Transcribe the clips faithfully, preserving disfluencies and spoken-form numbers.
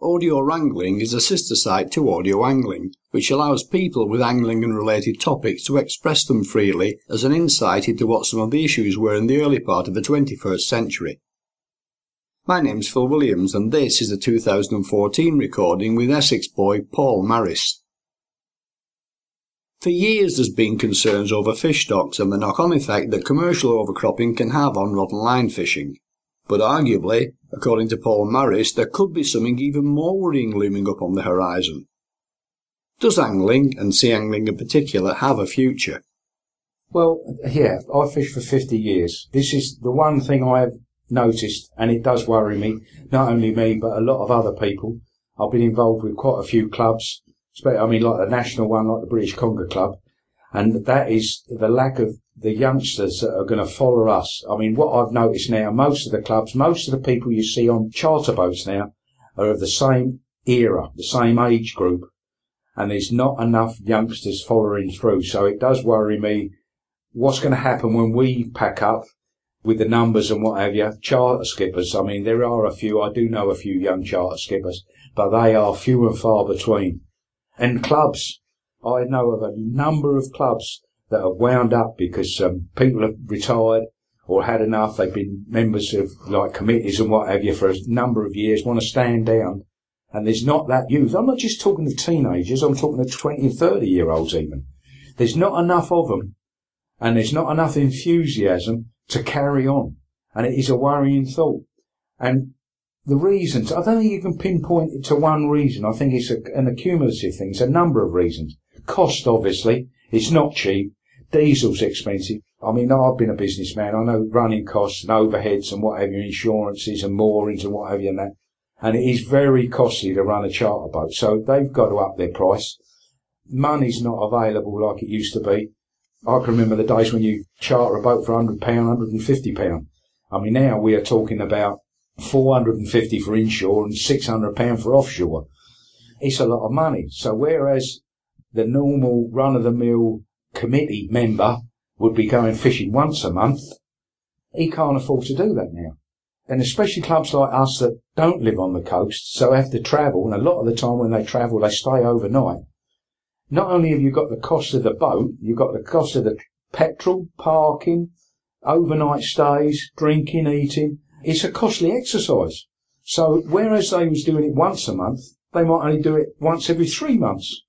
Audio Angling is a sister site to Audio Angling, which allows people with angling and related topics to express them freely as an insight into what some of the issues were in the early part of the twenty-first century. My name's Phil Williams, and this is the two thousand fourteen recording with Essex boy Paul Maris. For years there's been concerns over fish stocks and the knock-on effect that commercial overcropping can have on rod and line fishing. But arguably, according to Paul Maris, there could be something even more worrying looming up on the horizon. Does angling, and sea angling in particular, have a future? Well, yeah, I've fished for fifty years. This is the one thing I've noticed, and it does worry me, not only me, but a lot of other people. I've been involved with quite a few clubs, I mean like a national one, like the British Conger Club, and that is the lack of the youngsters that are going to follow us. I mean, what I've noticed now, most of the clubs, most of the people you see on charter boats now are of the same era, the same age group, and there's not enough youngsters following through. So it does worry me what's going to happen when we pack up with the numbers and what have you. Charter skippers, I mean, there are a few, I do know a few young charter skippers, but they are few and far between. And clubs, I know of a number of clubs that have wound up because um, people have retired or had enough. They've been members of like committees and what have you for a number of years, want to stand down, and there's not that youth. I'm not just talking to teenagers, I'm talking to twenty and thirty year olds even. There's not enough of them, and there's not enough enthusiasm to carry on, and it is a worrying thought. And the reasons, I don't think you can pinpoint it to one reason. I think it's a, an accumulative thing. It's a number of reasons. Cost, obviously, it's not cheap. Diesel's expensive. I mean, I've been a businessman. I know running costs and overheads and whatever, insurances and moorings and whatever and that. And it is very costly to run a charter boat. So they've got to up their price. Money's not available like it used to be. I can remember the days when you charter a boat for one hundred pounds, one hundred fifty pounds. I mean, now we are talking about four hundred fifty pounds for inshore and six hundred pounds for offshore. It's a lot of money. So whereas the normal run-of-the-mill committee member would be going fishing once a month, he can't afford to do that now. And especially clubs like us that don't live on the coast, so have to travel, and a lot of the time when they travel, they stay overnight. Not only have you got the cost of the boat, you've got the cost of the petrol, parking, overnight stays, drinking, eating. It's a costly exercise. So whereas they was doing it once a month, they might only do it once every three months.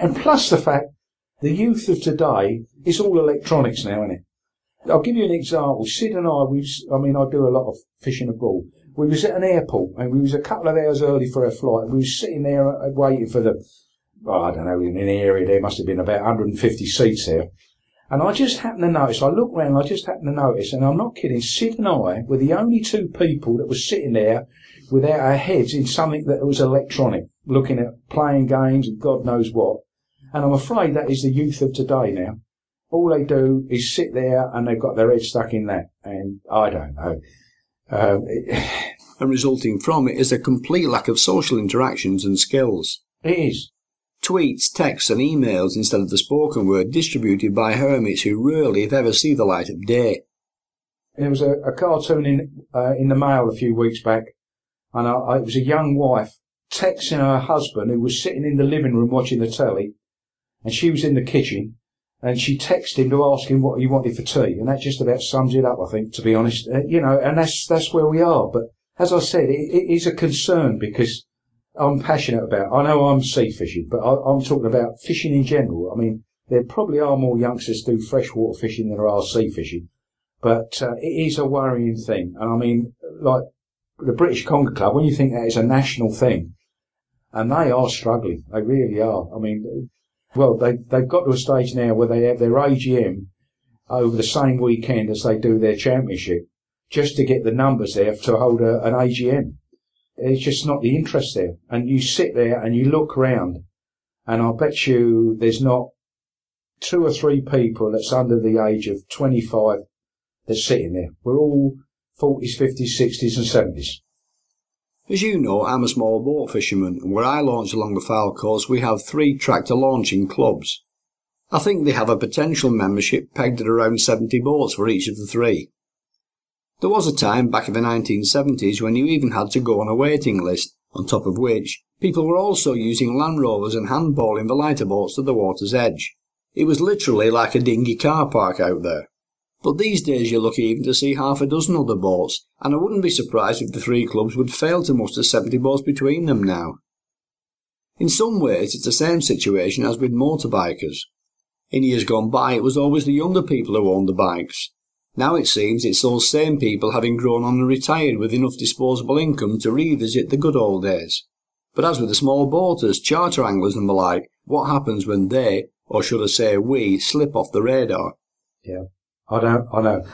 And plus the fact the youth of today is all electronics now, isn't it? I'll give you an example. Sid and I, we was, I mean, I do a lot of fishing abroad. We was at an airport, and we was a couple of hours early for our flight, and we was sitting there waiting for the, well, I don't know, in an area there must have been about one hundred fifty seats there. And I just happened to notice, I looked round, I just happened to notice, and I'm not kidding, Sid and I were the only two people that were sitting there without our heads in something that was electronic, looking at playing games and God knows what. And I'm afraid that is the youth of today now. All they do is sit there and they've got their head stuck in that. And I don't know. Um, it, and resulting from it is a complete lack of social interactions and skills. It is. Tweets, texts and emails instead of the spoken word distributed by hermits who rarely, if ever, see the light of day. There was a, a cartoon in uh, in the mail a few weeks back, and I, I, it was a young wife texting her husband who was sitting in the living room watching the telly. And she was in the kitchen, and she texted him to ask him what he wanted for tea. And that just about sums it up, I think, to be honest. Uh, you know, and that's that's where we are. But as I said, it, it is a concern because I'm passionate about, I know I'm sea fishing, but I, I'm talking about fishing in general. I mean, there probably are more youngsters do freshwater fishing than there are sea fishing. But uh, it is a worrying thing. And I mean, like the British Conger Club, when you think that is a national thing, and they are struggling, they really are. I mean... Well, they, they've got to a stage now where they have their A G M over the same weekend as they do their championship, just to get the numbers there to hold a, an A G M. It's just not the interest there. And you sit there and you look round, and I bet you there's not two or three people that's under the age of twenty-five that's sitting there. We're all forties, fifties, sixties and seventies. As you know, I'm a small boat fisherman, and where I launch along the Fowl Coast, we have three tractor launching clubs. I think they have a potential membership pegged at around seventy boats for each of the three. There was a time back in the nineteen seventies when you even had to go on a waiting list, on top of which people were also using Land Rovers and handballing the lighter boats to the water's edge. It was literally like a dinghy car park out there. But these days you're lucky even to see half a dozen other boats, and I wouldn't be surprised if the three clubs would fail to muster seventy boats between them now. In some ways it's the same situation as with motorbikers. In years gone by it was always the younger people who owned the bikes. Now it seems it's those same people having grown on and retired with enough disposable income to revisit the good old days. But as with the small boaters, charter anglers and the like, what happens when they, or should I say we, slip off the radar? Yeah, I don't, I know.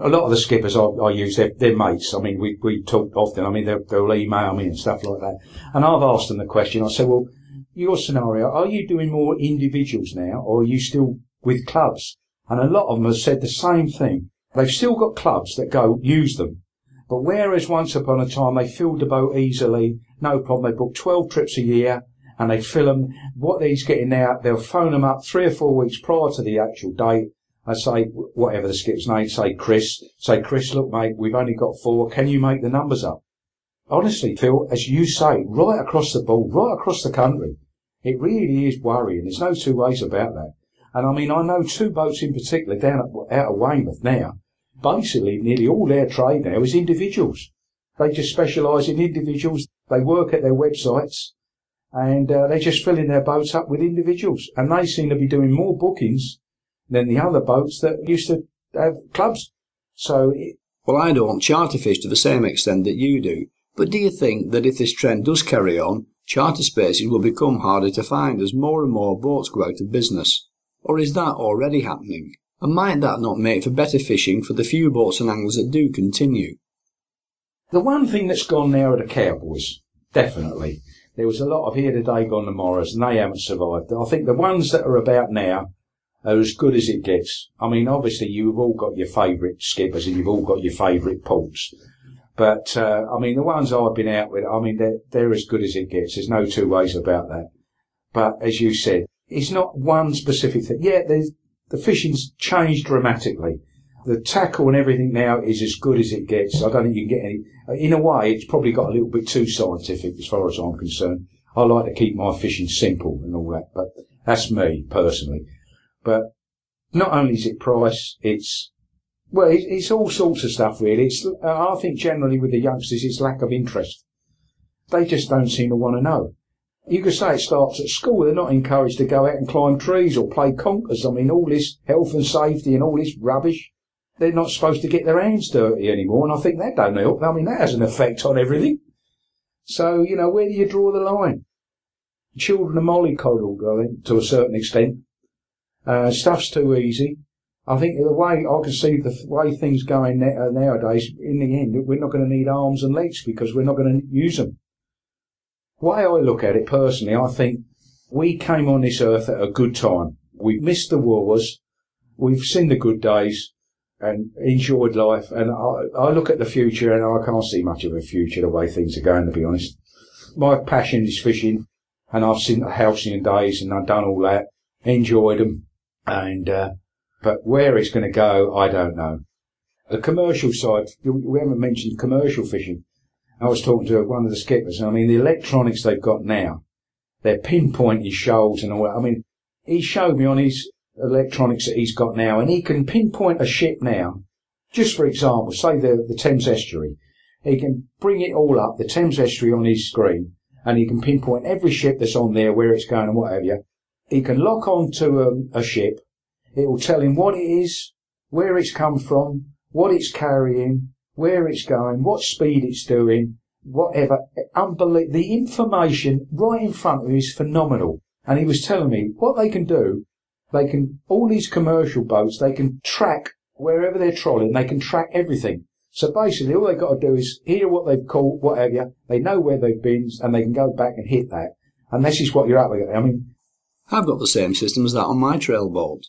A lot of the skippers I, I use, they're, they're mates. I mean, we we talk often. I mean, they'll, they'll email me and stuff like that. And I've asked them the question. I said, well, your scenario, are you doing more individuals now, or are you still with clubs? And a lot of them have said the same thing. They've still got clubs that go use them. But whereas once upon a time they filled the boat easily, no problem, they book twelve trips a year and they fill them. What they're getting now, they'll phone them up three or four weeks prior to the actual date. I say, whatever the skip's name, say Chris, say, Chris, look, mate, we've only got four. Can you make the numbers up? Honestly, Phil, as you say, right across the board, right across the country, it really is worrying. There's no two ways about that. And I mean, I know two boats in particular down at, out of Weymouth now. Basically, nearly all their trade now is individuals. They just specialise in individuals. They work at their websites and uh, they're just filling their boats up with individuals. And they seem to be doing more bookings than the other boats that used to have clubs. So, it... Well, I don't charter fish to the same extent that you do. But do you think that if this trend does carry on, charter spaces will become harder to find as more and more boats go out of business? Or is that already happening? And might that not make for better fishing for the few boats and anglers that do continue? The one thing that's gone now are the cowboys, definitely. There was a lot of here today, gone tomorrow's, and they haven't survived. I think the ones that are about now are as good as it gets. I mean, obviously, you've all got your favourite skippers and you've all got your favourite ports. But, uh, I mean, the ones I've been out with, I mean, they're, they're as good as it gets. There's no two ways about that. But, as you said, it's not one specific thing. Yeah, the fishing's changed dramatically. The tackle and everything now is as good as it gets. I don't think you can get any... In a way, it's probably got a little bit too scientific as far as I'm concerned. I like to keep my fishing simple and all that, but that's me, personally. But not only is it price, it's... Well, it's all sorts of stuff, really. It's, I think generally with the youngsters, it's lack of interest. They just don't seem to want to know. You could say it starts at school. They're not encouraged to go out and climb trees or play conkers. I mean, all this health and safety and all this rubbish. They're not supposed to get their hands dirty anymore, and I think that don't help. I mean, that has an effect on everything. So, you know, where do you draw the line? Children are mollycoddled, I think, to a certain extent. Uh, stuff's too easy. I think the way I can see the way things going nowadays, in the end, we're not going to need arms and legs because we're not going to use them. The way I look at it personally, I think we came on this earth at a good time. We've missed the wars, we've seen the good days and enjoyed life, and I, I look at the future and I can't see much of a future the way things are going, to be honest. My passion is fishing, and I've seen the halcyon days and I've done all that, enjoyed them, and uh, but where it's going to go, I don't know. The commercial side, we haven't mentioned commercial fishing. I was talking to one of the skippers, and I mean, the electronics they've got now, they're pinpointing shoals and all that. I mean, he showed me on his electronics that he's got now, and he can pinpoint a ship now, just for example, say the, the Thames Estuary. He can bring it all up, the Thames Estuary on his screen, and he can pinpoint every ship that's on there, where it's going and what have you. He can lock on to a, a ship. It will tell him what it is, where it's come from, what it's carrying, where it's going, what speed it's doing, whatever. Unbelievable. The information right in front of you is phenomenal. And he was telling me what they can do, they can, all these commercial boats, they can track wherever they're trolling, they can track everything. So basically all they've got to do is hear what they've caught, whatever, they know where they've been, and they can go back and hit that. And this is what you're up with. I mean, I've got the same system as that on my trail boat.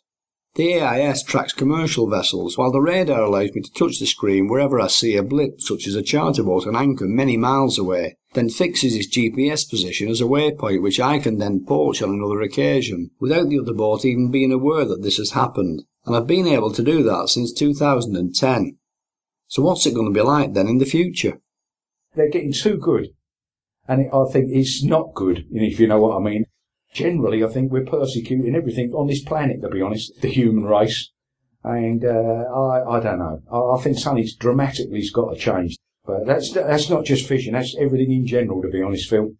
The A I S tracks commercial vessels, while the radar allows me to touch the screen wherever I see a blip, such as a charter boat and anchor many miles away, then fixes its G P S position as a waypoint which I can then poach on another occasion, without the other boat even being aware that this has happened, and I've been able to do that since two thousand ten. So what's it going to be like then in the future? They're getting too good. and it, I think it's not good, if you know what I mean. Generally, I think we're persecuting everything on this planet, to be honest, the human race. And uh, I, I don't know. I, I think something's dramatically has got to change. But that's that's not just fishing. That's everything in general, to be honest, Phil.